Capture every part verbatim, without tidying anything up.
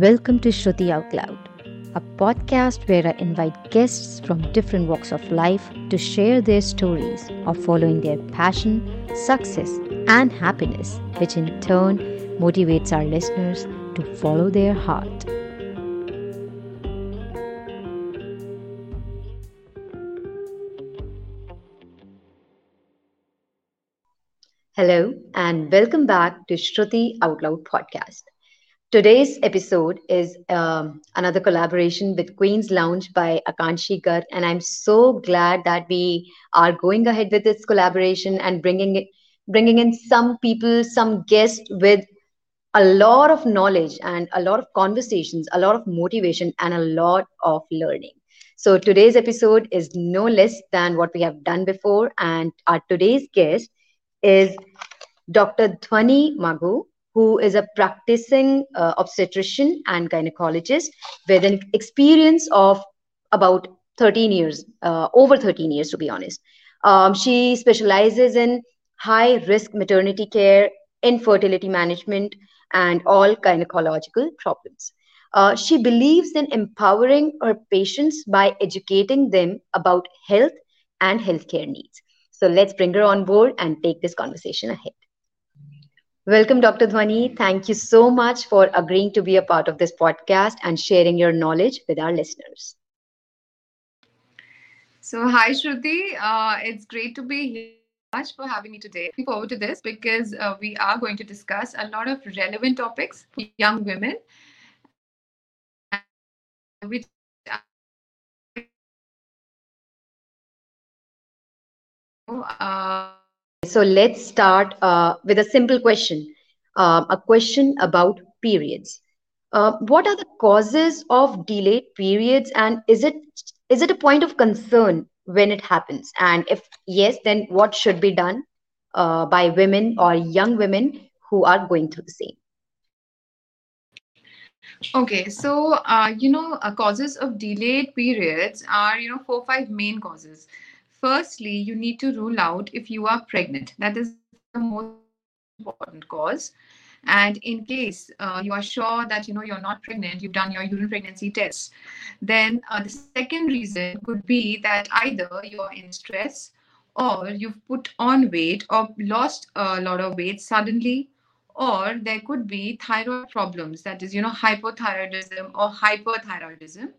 Welcome to Shruti Out Loud, a podcast where I invite guests from different walks of life to share their stories of following their passion, success, and happiness, which in turn motivates our listeners to follow their heart. Hello and welcome back to Shruti Out Loud podcast. Today's episode is um, another collaboration with Queen's Lounge by Akanshi Gar, and I'm so glad that we are going ahead with this collaboration and bringing it, bringing in some people, some guests with a lot of knowledge and a lot of conversations, a lot of motivation and a lot of learning. So today's episode is no less than what we have done before, and our today's guest is Doctor Dhwani Maghu, who is a practicing uh, obstetrician and gynecologist with an experience of about thirteen years, uh, over thirteen years to be honest. Um, she specializes in high-risk maternity care, infertility management, and all gynecological problems. Uh, she believes in empowering her patients by educating them about health and healthcare needs. So let's bring her on board and take this conversation ahead. Welcome, Doctor Dhwani. Thank you so much for agreeing to be a part of this podcast and sharing your knowledge with our listeners. So, hi, Shruti. Uh, it's great to be here. Thank you so much for having me today. Looking forward to this because uh, we are going to discuss a lot of relevant topics for young women, which Uh, so let's start uh, with a simple question, uh, a question about periods. Uh, what are the causes of delayed periods, and is it is it a point of concern when it happens? And if yes, then what should be done uh, by women or young women who are going through the same? Okay, so uh, you know, uh, causes of delayed periods are you know four or five main causes. Firstly, you need to rule out if you are pregnant. That is the most important cause. And in case uh, you are sure that you know you're not pregnant, you've done your urine pregnancy test, then uh, the second reason could be that either you're in stress, or you've put on weight or lost a lot of weight suddenly, or there could be thyroid problems. That is, you know, hypothyroidism or hyperthyroidism.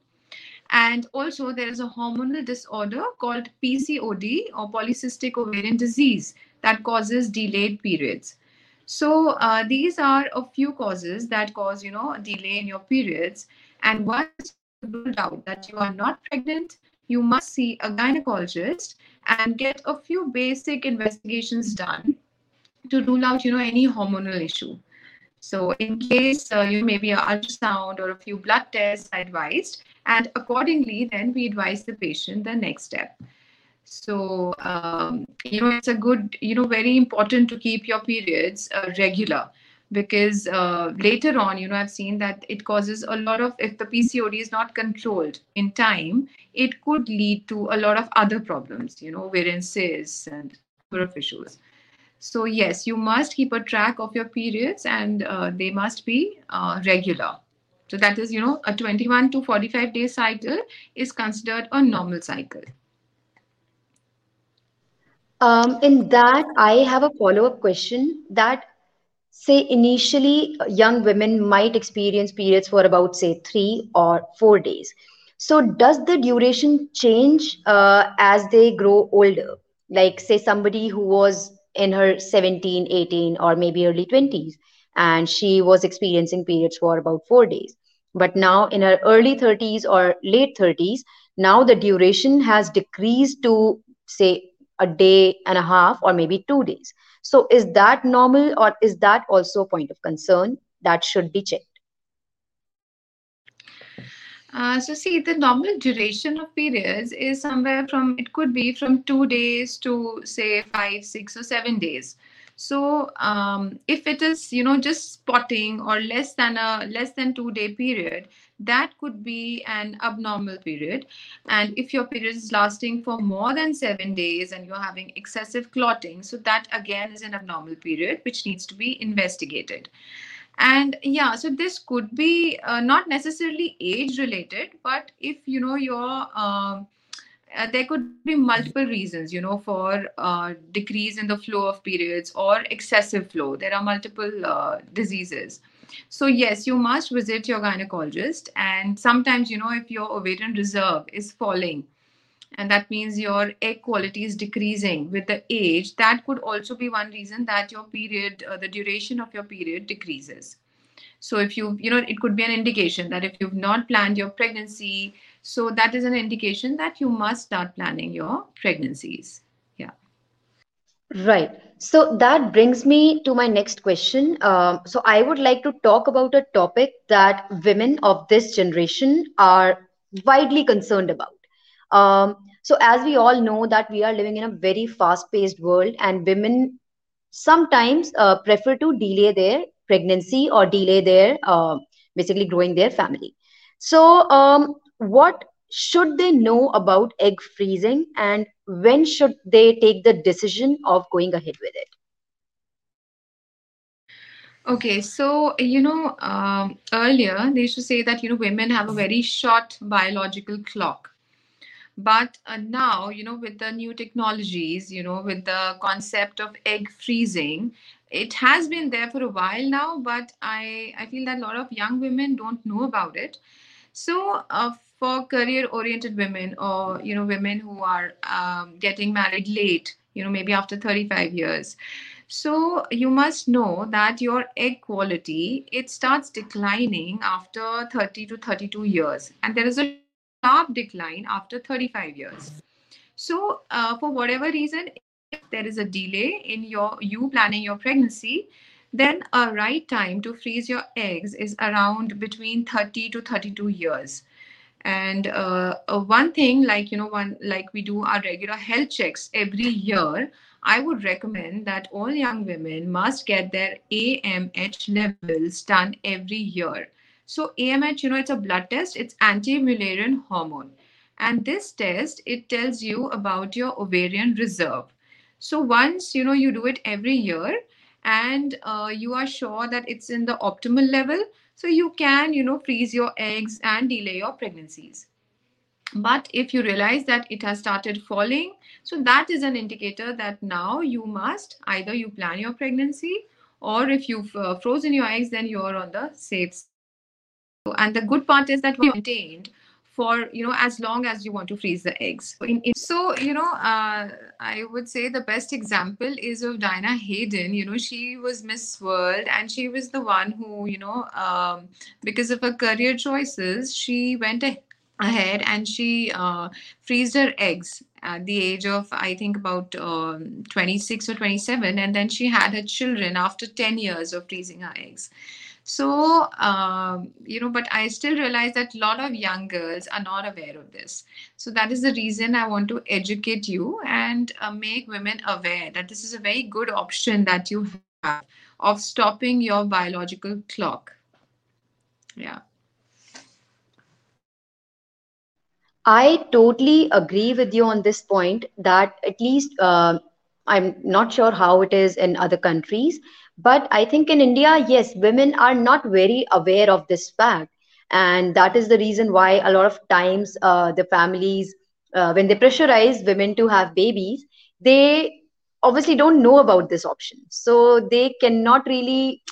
And also there is a hormonal disorder called P C O D or polycystic ovarian disease that causes delayed periods. So uh, these are a few causes that cause, you know, a delay in your periods. And once you ruled out that you are not pregnant, you must see a gynecologist and get a few basic investigations done to rule out, you know, any hormonal issue. So in case uh, you maybe an ultrasound or a few blood tests are advised, and accordingly, then we advise the patient the next step. So, um, you know, it's a good, you know, very important to keep your periods uh, regular, because uh, later on, you know, I've seen that it causes a lot of, if the P C O D is not controlled in time, it could lead to a lot of other problems, you know, ovarian cysts and other issues. So yes, you must keep a track of your periods, and uh, they must be uh, regular. So that is, you know, a twenty-one to forty-five day cycle is considered a normal cycle. Um, in that, I have a follow-up question that, say, initially, young women might experience periods for about, say, three or four days. So does the duration change uh, as they grow older? Like, say, somebody who was in her seventeen, eighteen, or maybe early twenties, and she was experiencing periods for about four days. But now in her early thirties or late thirties, now the duration has decreased to, say, a day and a half or maybe two days. So is that normal, or is that also a point of concern that should be checked? Uh, so see, the normal duration of periods is somewhere from, it could be from two days to, say, five, six, or seven days. So um, if it is, you know, just spotting or less than a less than two day period, that could be an abnormal period. And if your period is lasting for more than seven days and you're having excessive clotting, so that again is an abnormal period, which needs to be investigated. And yeah, so this could be uh, not necessarily age related, but if, you know, your um, uh, there could be multiple reasons, you know, for uh, decrease in the flow of periods or excessive flow. There are multiple uh, diseases. So yes, you must visit your gynecologist. And sometimes, you know, if your ovarian reserve is falling, and that means your egg quality is decreasing with the age, that could also be one reason that your period, uh, the duration of your period decreases. So if you, you know, it could be an indication that if you've not planned your pregnancy, so that is an indication that you must start planning your pregnancies. Yeah. Right. So that brings me to my next question. Um, so I would like to talk about a topic that women of this generation are widely concerned about. Um, so as we all know that we are living in a very fast-paced world, and women sometimes uh, prefer to delay their pregnancy or delay their uh, basically growing their family. So um, what should they know about egg freezing, and when should they take the decision of going ahead with it? Okay, so, you know, um, earlier they used to say that, you know, women have a very short biological clock. But uh, now, you know, with the new technologies, you know, with the concept of egg freezing, it has been there for a while now, but I, I feel that a lot of young women don't know about it. So uh, for career-oriented women, or, you know, women who are um, getting married late, you know, maybe after thirty-five years. So you must know that your egg quality, it starts declining after thirty to thirty-two years. And there is a sharp decline after thirty-five years. So uh, for whatever reason, if there is a delay in your you planning your pregnancy, then a right time to freeze your eggs is around between thirty to thirty-two years. And uh, uh, one thing, like, you know, one like we do our regular health checks every year, I would recommend that all young women must get their A M H levels done every year. So A M H, you know, it's a blood test. It's anti-mullerian hormone. And this test, it tells you about your ovarian reserve. So once, you know, you do it every year, and uh, you are sure that it's in the optimal level, so you can, you know, freeze your eggs and delay your pregnancies. But if you realize that it has started falling, so that is an indicator that now you must either you plan your pregnancy, or if you've uh, frozen your eggs, then you're on the safe side. And the good part is that we maintained for, you know, as long as you want to freeze the eggs. So, you know, uh, I would say the best example is of Diana Hayden. You know, she was Miss World, and she was the one who, you know, um, because of her career choices, she went ahead and she uh, freezed her eggs at the age of, I think, about um, twenty-six or twenty-seven. And then she had her children after ten years of freezing her eggs. So, um, you know, but I still realize that a lot of young girls are not aware of this. So that is the reason I want to educate you and uh, make women aware that this is a very good option that you have of stopping your biological clock. Yeah. I totally agree with you on this point that at least uh, I'm not sure how it is in other countries. But I think in India, yes, women are not very aware of this fact. And that is the reason why a lot of times uh, the families, uh, when they pressurize women to have babies, they obviously don't know about this option. So they cannot really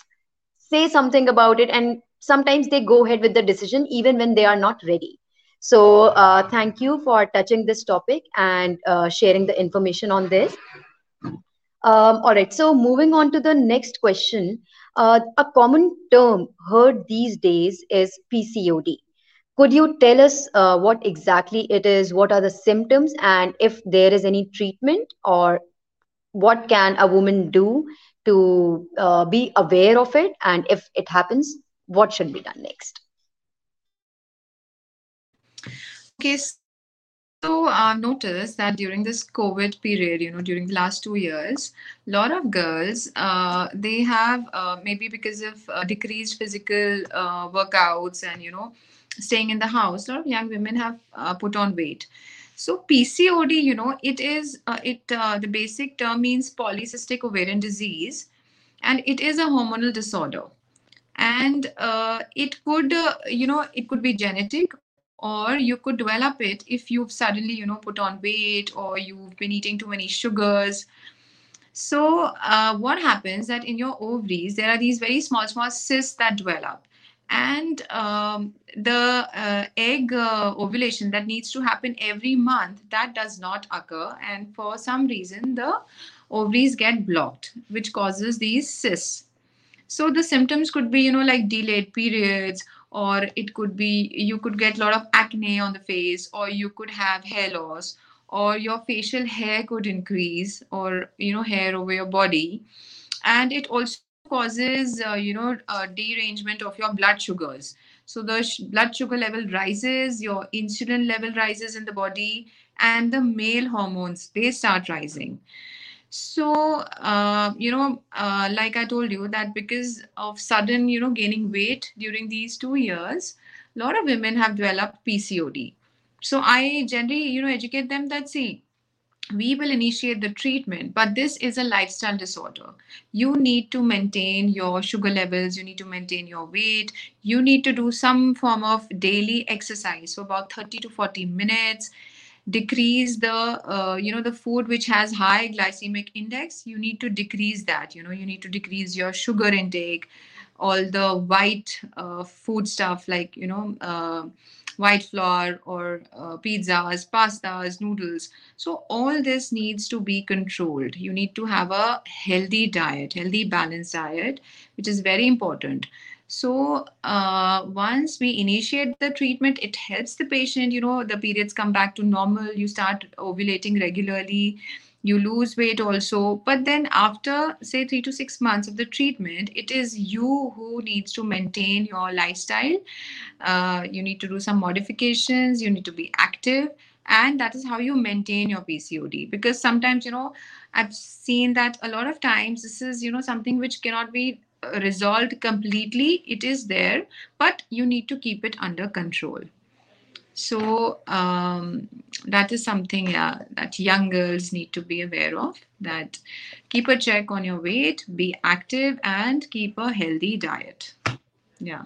say something about it. And sometimes they go ahead with the decision even when they are not ready. So uh, thank you for touching this topic and uh, sharing the information on this. Um, all right, so moving on to the next question, uh, a common term heard these days is P C O D. Could you tell us uh, what exactly it is, what are the symptoms, and if there is any treatment, or what can a woman do to uh, be aware of it, and if it happens, what should be done next? Okay. So I've uh, noticed that during this COVID period, you know, during the last two years, a lot of girls, uh, they have uh, maybe because of uh, decreased physical uh, workouts and, you know, staying in the house, a lot of young women have uh, put on weight. So P C O D, you know, it is, uh, it uh, the basic term means polycystic ovarian disease, and it is a hormonal disorder. And uh, it could, uh, you know, it could be genetic, or you could develop it if you've suddenly, you know, put on weight, or you've been eating too many sugars. So uh, what happens that in your ovaries, there are these very small, small cysts that develop. And um, the uh, egg uh, ovulation that needs to happen every month, that does not occur. And for some reason, the ovaries get blocked, which causes these cysts. So the symptoms could be, you know, like delayed periods, or it could be, you could get a lot of acne on the face, or you could have hair loss, or your facial hair could increase, or, you know, hair over your body. And it also causes, uh, you know, uh, derangement of your blood sugars. So the sh- blood sugar level rises, your insulin level rises in the body, and the male hormones, they start rising. So, uh, you know, uh, like I told you that because of sudden, you know, gaining weight during these two years, a lot of women have developed P C O D. So I generally, you know, educate them that, see, we will initiate the treatment, but this is a lifestyle disorder. You need to maintain your sugar levels. You need to maintain your weight. You need to do some form of daily exercise. So about thirty to forty minutes. Decrease the uh, you know the food which has high glycemic index. You need to decrease that. You know, you need to decrease your sugar intake, all the white uh, food stuff, like, you know, uh, white flour, or uh, pizzas, pastas, noodles. So all this needs to be controlled. You need to have a healthy diet, healthy balanced diet, which is very important. So uh, once we initiate the treatment, it helps the patient, you know, the periods come back to normal, you start ovulating regularly, you lose weight also. But then after, say, three to six months of the treatment, it is you who needs to maintain your lifestyle. Uh, you need to do some modifications, you need to be active. And that is how you maintain your P C O D. Because sometimes, you know, I've seen that a lot of times this is, you know, something which cannot be resolved completely. It is there, but you need to keep it under control. So um, that is something uh, that young girls need to be aware of, that keep a check on your weight, be active, and keep a healthy diet. Yeah.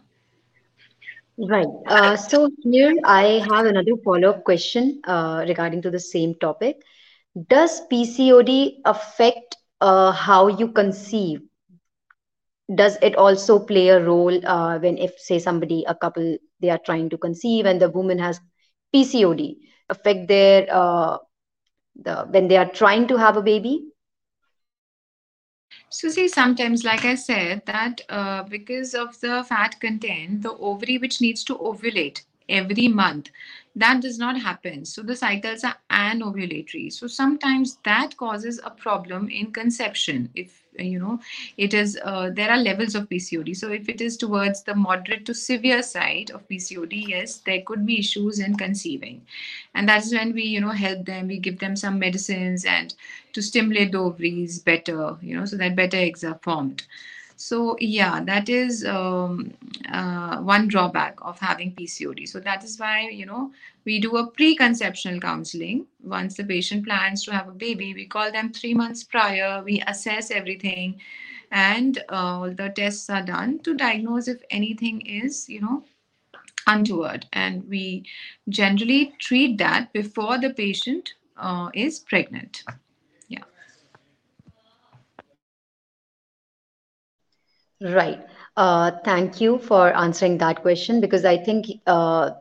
Right. Uh, so here I have another follow-up question uh, regarding to the same topic. Does P C O D affect uh, how you conceive? Does it also play a role uh, when, if say somebody, a couple, they are trying to conceive and the woman has P C O D, affect their, uh, the when they are trying to have a baby? So see, sometimes, like I said, that uh, because of the fat content, the ovary which needs to ovulate every month, that does not happen. So the cycles are anovulatory. So sometimes that causes a problem in conception. If you know, it is, uh, there are levels of P C O D. So if it is towards the moderate to severe side of P C O D, yes, there could be issues in conceiving. And that's when we, you know, help them, we give them some medicines and to stimulate the ovaries better, you know, so that better eggs are formed. So yeah, that is um, uh, one drawback of having P C O D. So that is why, you know, we do a preconceptional counseling. Once the patient plans to have a baby, we call them three months prior. We assess everything, and uh, all the tests are done to diagnose if anything is, you know, untoward. And we generally treat that before the patient uh, is pregnant. Right. Uh, thank you for answering that question, because I think uh,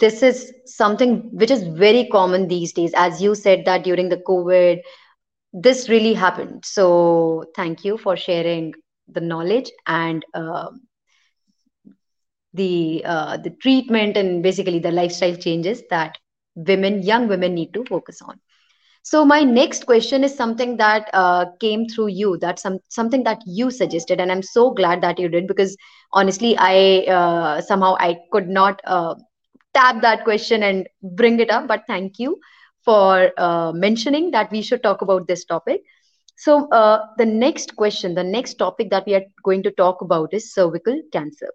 this is something which is very common these days. As you said that during the COVID, this really happened. So thank you for sharing the knowledge and uh, the uh, the treatment and basically the lifestyle changes that women, young women need to focus on. So my next question is something that uh, came through you. That's some, something that you suggested, and I'm so glad that you did, because honestly, I uh, somehow I could not uh, tap that question and bring it up. But thank you for uh, mentioning that we should talk about this topic. So uh, the next question, the next topic that we are going to talk about is cervical cancer.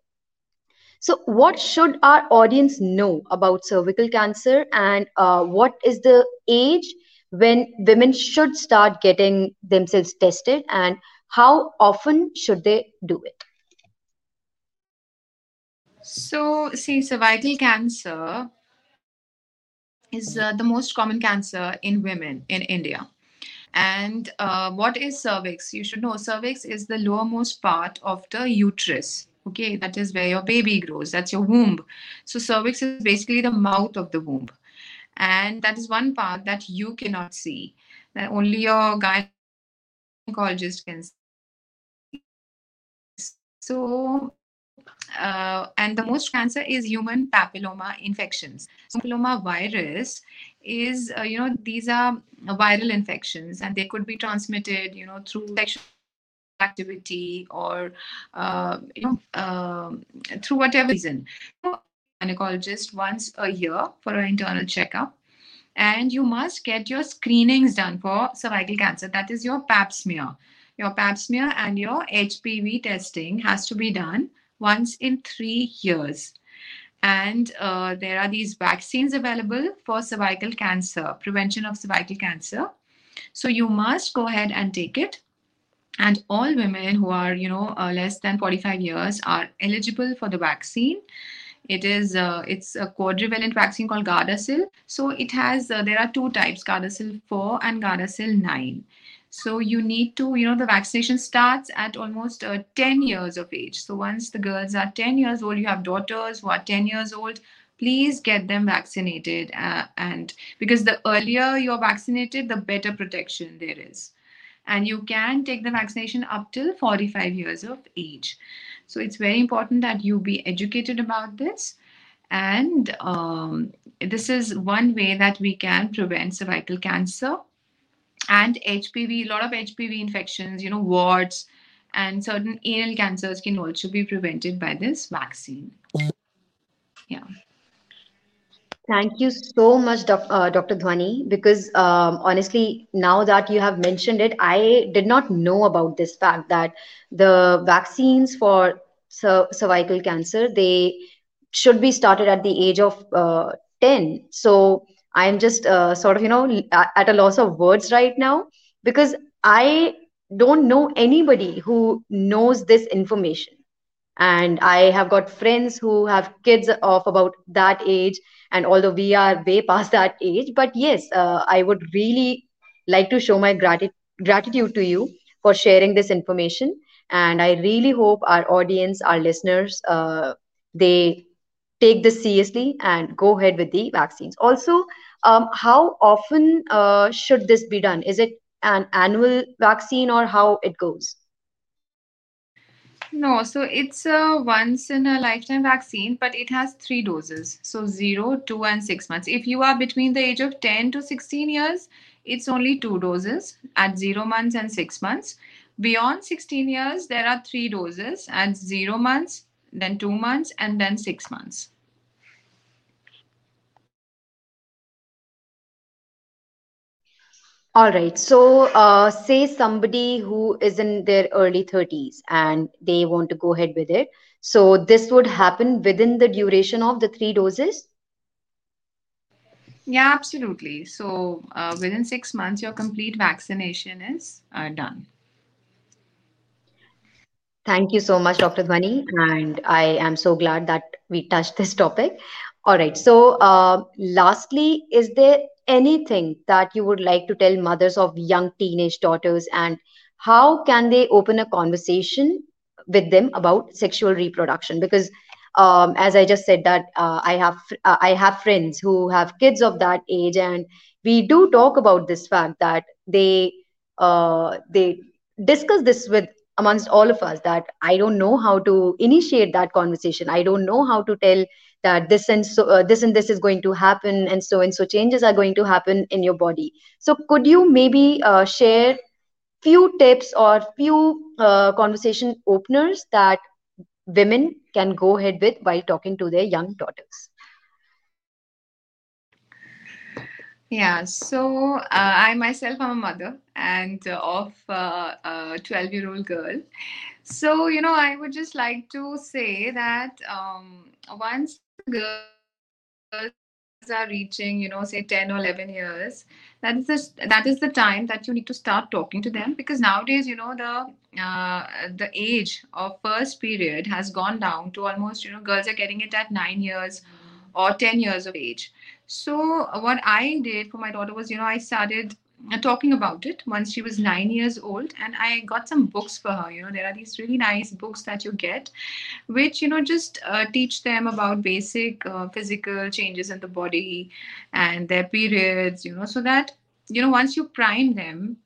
So what should our audience know about cervical cancer, and uh, what is the age when women should start getting themselves tested, and how often should they do it? So, see, cervical cancer is uh, the most common cancer in women in India. And uh, what is cervix? You should know cervix is the lowermost part of the uterus. Okay, that is where your baby grows. That's your womb. So cervix is basically the mouth of the womb. And that is one part that you cannot see. That only your gynecologist can see. So, uh, and the most cancer is human papilloma infections. So papilloma virus is, uh, you know, these are viral infections and they could be transmitted, you know, through sexual activity or uh, you know uh, through whatever reason. So, gynecologist once a year for an internal checkup, and you must get your screenings done for cervical cancer. That is your pap smear. Your pap smear and your H P V testing has to be done once in three years. And uh, there are these vaccines available for cervical cancer, prevention of cervical cancer. So you must go ahead and take it. And all women who are, you know, uh, less than forty-five years are eligible for the vaccine. It is, uh, it's a quadrivalent vaccine called Gardasil. So it has, uh, there are two types, Gardasil four and Gardasil nine. So you need to, you know, the vaccination starts at almost uh, ten years of age. So once the girls are ten years old, you have daughters who are ten years old, please get them vaccinated. Uh, and because the earlier you're vaccinated, the better protection there is. And you can take the vaccination up till forty-five years of age. So it's very important that you be educated about this. And um, this is one way that we can prevent cervical cancer and H P V, a lot of H P V infections, you know, warts and certain anal cancers can also be prevented by this vaccine. Yeah. Thank you so much, Doctor Dhwani, because um, honestly, now that you have mentioned it, I did not know about this fact that the vaccines for cervical cancer, they should be started at the age of uh, ten. So I'm just uh, sort of, you know, at a loss of words right now, because I don't know anybody who knows this information. And I have got friends who have kids of about that age. And although we are way past that age, but yes, uh, I would really like to show my grati gratitude to you for sharing this information. And I really hope our audience, our listeners, uh, they take this seriously and go ahead with the vaccines. Also, um, how often uh, should this be done? Is it an annual vaccine or how it goes? No, so it's a once in a lifetime vaccine, but it has three doses. So zero, two and six months. If you are between the age of ten to sixteen years, it's only two doses at zero months and six months. Beyond sixteen years, there are three doses at zero months, then two months and then six months. All right. So uh, say somebody who is in their early thirties and they want to go ahead with it. So this would happen within the duration of the three doses? Yeah, absolutely. So uh, within six months, your complete vaccination is uh, done. Thank you so much, Doctor Dhwani. And I am so glad that we touched this topic. All right. So uh, lastly, is there anything that you would like to tell mothers of young teenage daughters and how can they open a conversation with them about sexual reproduction? Because um, as I just said that uh, I have uh, I have friends who have kids of that age and we do talk about this fact that they uh, they discuss this with amongst all of us that I don't know how to initiate that conversation. I don't know how to tell that this and so uh, this and this is going to happen and so and so changes are going to happen in your body. So could you maybe uh, share few tips or few uh, conversation openers that women can go ahead with while talking to their young daughters? Yeah, so uh, I myself am a mother and uh, of uh, a twelve-year-old girl. So, you know, I would just like to say that um, once girls are reaching, you know, say ten or eleven years, that is the, that is the time that you need to start talking to them, because nowadays, you know, the uh, the age of first period has gone down to almost, you know, girls are getting it at nine years or ten years of age. So what I did for my daughter was, you know, I started talking about it once she was nine years old, and I got some books for her. You know, there are these really nice books that you get, which, you know, just uh, teach them about basic uh, physical changes in the body and their periods, you know, so that, you know, once you prime them,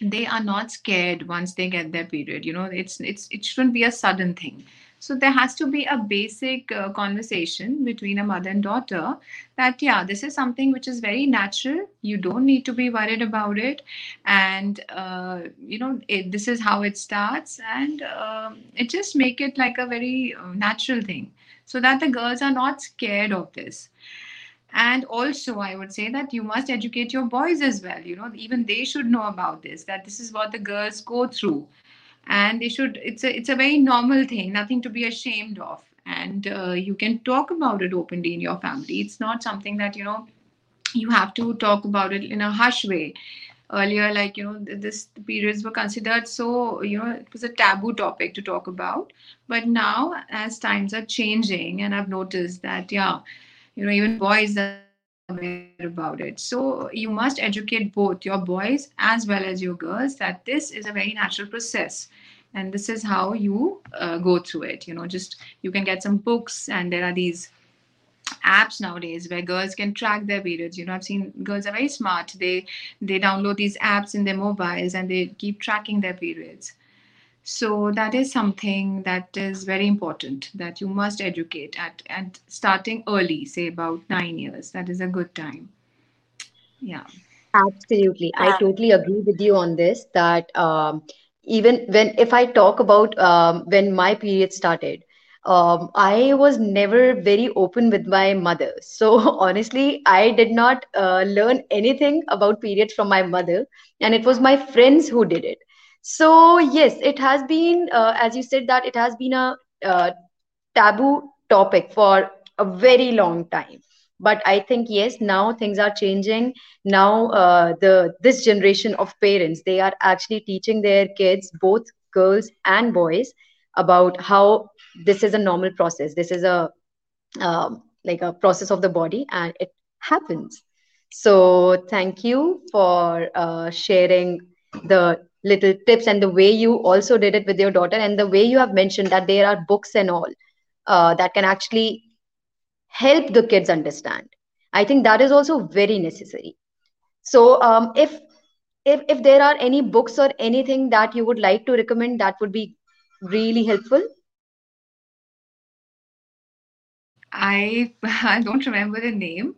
they are not scared once they get their period. You know, it's it's it shouldn't be a sudden thing. So there has to be a basic uh, conversation between a mother and daughter that, yeah, this is something which is very natural. You don't need to be worried about it. And, uh, you know, it, this is how it starts. And uh, it just make it like a very natural thing so that the girls are not scared of this. And also, I would say that you must educate your boys as well. You know, even they should know about this, that this is what the girls go through. And they should, it's a, it's a very normal thing, nothing to be ashamed of. And uh, you can talk about it openly in your family. It's not something that, you know, you have to talk about it in a harsh way. Earlier, like, you know, this periods were considered so, you know, it was a taboo topic to talk about. But now, as times are changing, and I've noticed that, yeah, you know, even boys are aware about it. So you must educate both your boys as well as your girls that this is a very natural process. And this is how you uh, go through it. You know, just you can get some books, and there are these apps nowadays where girls can track their periods. You know, I've seen girls are very smart. They they download these apps in their mobiles and they keep tracking their periods. So that is something that is very important, that you must educate at, at starting early, say about nine years. That is a good time. Yeah. Absolutely. Yeah. I totally agree with you on this, that um, even when, if I talk about um, when my period started, um, I was never very open with my mother. So honestly, I did not uh, learn anything about periods from my mother, and it was my friends who did it. So yes, it has been, uh, as you said, that it has been a uh, taboo topic for a very long time. But I think, yes, now things are changing. Now uh, the this generation of parents, they are actually teaching their kids, both girls and boys, about how this is a normal process. This is a um, like a process of the body, and it happens. So thank you for uh, sharing the little tips, and the way you also did it with your daughter, and the way you have mentioned that there are books and all uh, that can actually help the kids understand. I think that is also very necessary. So um, if, if, if there are any books or anything that you would like to recommend, that would be really helpful. I, I don't remember the name,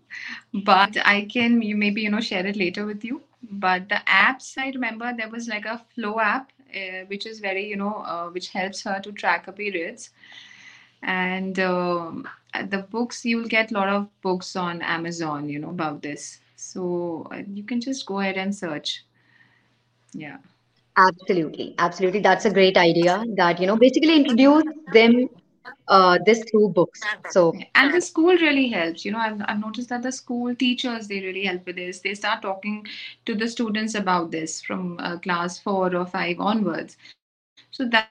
but I can maybe, you know, share it later with you. But the apps, I remember there was like a Flow app, uh, which is very, you know, uh, which helps her to track her periods. And um, the books, you'll get a lot of books on Amazon, you know, about this. So uh, you can just go ahead and search. Yeah. Absolutely. Absolutely. That's a great idea, that, you know, basically introduce them Uh, this through books. So, and the school really helps. You know, I've, I've noticed that the school teachers, they really help with this. They start talking to the students about this from uh, class four or five onwards. So that,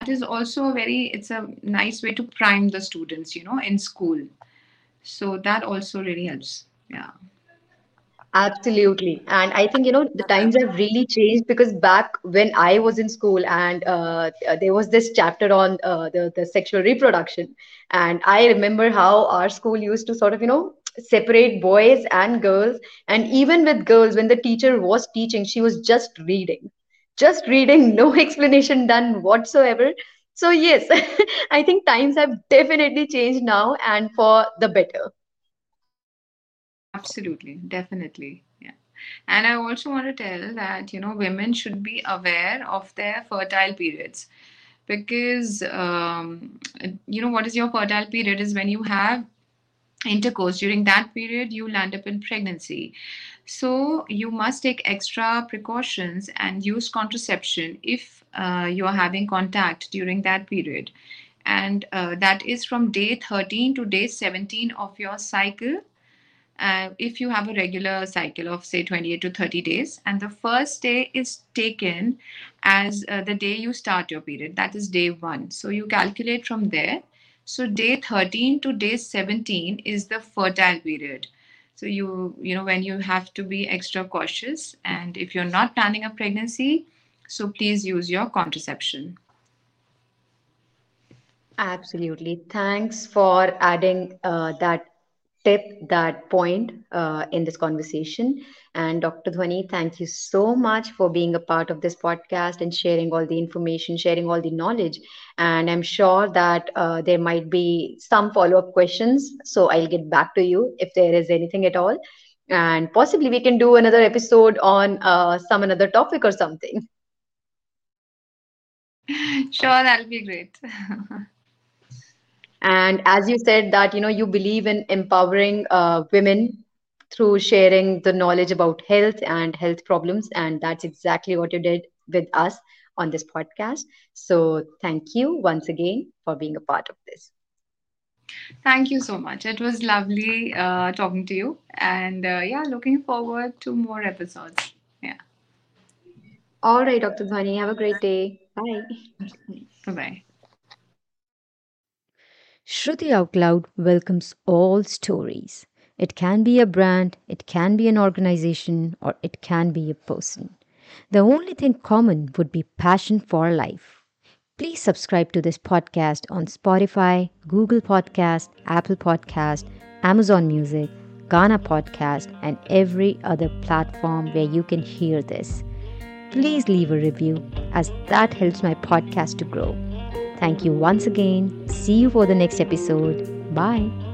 that is also a very, it's a nice way to prime the students, you know, in school. So that also really helps. Yeah. Absolutely. And I think, you know, the times have really changed, because back when I was in school, and uh, there was this chapter on uh, the, the sexual reproduction. And I remember how our school used to sort of, you know, separate boys and girls. And even with girls, when the teacher was teaching, she was just reading, just reading, no explanation done whatsoever. So yes, I think times have definitely changed now, and for the better. Absolutely, definitely. Yeah. And I also want to tell that, you know, women should be aware of their fertile periods, because, um, you know, what is your fertile period is when you have intercourse. During that period, you'll end up in pregnancy. So you must take extra precautions and use contraception if uh, you're having contact during that period. And uh, that is from day thirteen to day seventeen of your cycle. uh, if you have a regular cycle of, say, twenty-eight to thirty days, and the first day is taken as uh, the day you start your period, that is day one. So you calculate from there. So day thirteen to day seventeen is the fertile period. So you, you know, when you have to be extra cautious, and if you're not planning a pregnancy, so please use your contraception. Absolutely. Thanks for adding uh, that tip, that point uh, in this conversation. And Doctor Dhwani, thank you so much for being a part of this podcast and sharing all the information, sharing all the knowledge. And I'm sure that uh, there might be some follow-up questions. So I'll get back to you if there is anything at all. And possibly we can do another episode on uh, some another topic or something. Sure, that'll be great. And as you said that, you know, you believe in empowering uh, women through sharing the knowledge about health and health problems. And that's exactly what you did with us on this podcast. So thank you once again for being a part of this. Thank you so much. It was lovely uh, talking to you. And uh, yeah, looking forward to more episodes. Yeah. All right, Doctor Dhwani, have a great day. Bye. Bye-bye. Shruti Out Loud welcomes all stories. It can be a brand, it can be an organization, or it can be a person. The only thing common would be passion for life. Please subscribe to this podcast on Spotify, Google Podcast, Apple Podcast, Amazon Music, Ghana Podcast, and every other platform where you can hear this. Please leave a review, as that helps my podcast to grow. Thank you once again. See you for the next episode. Bye.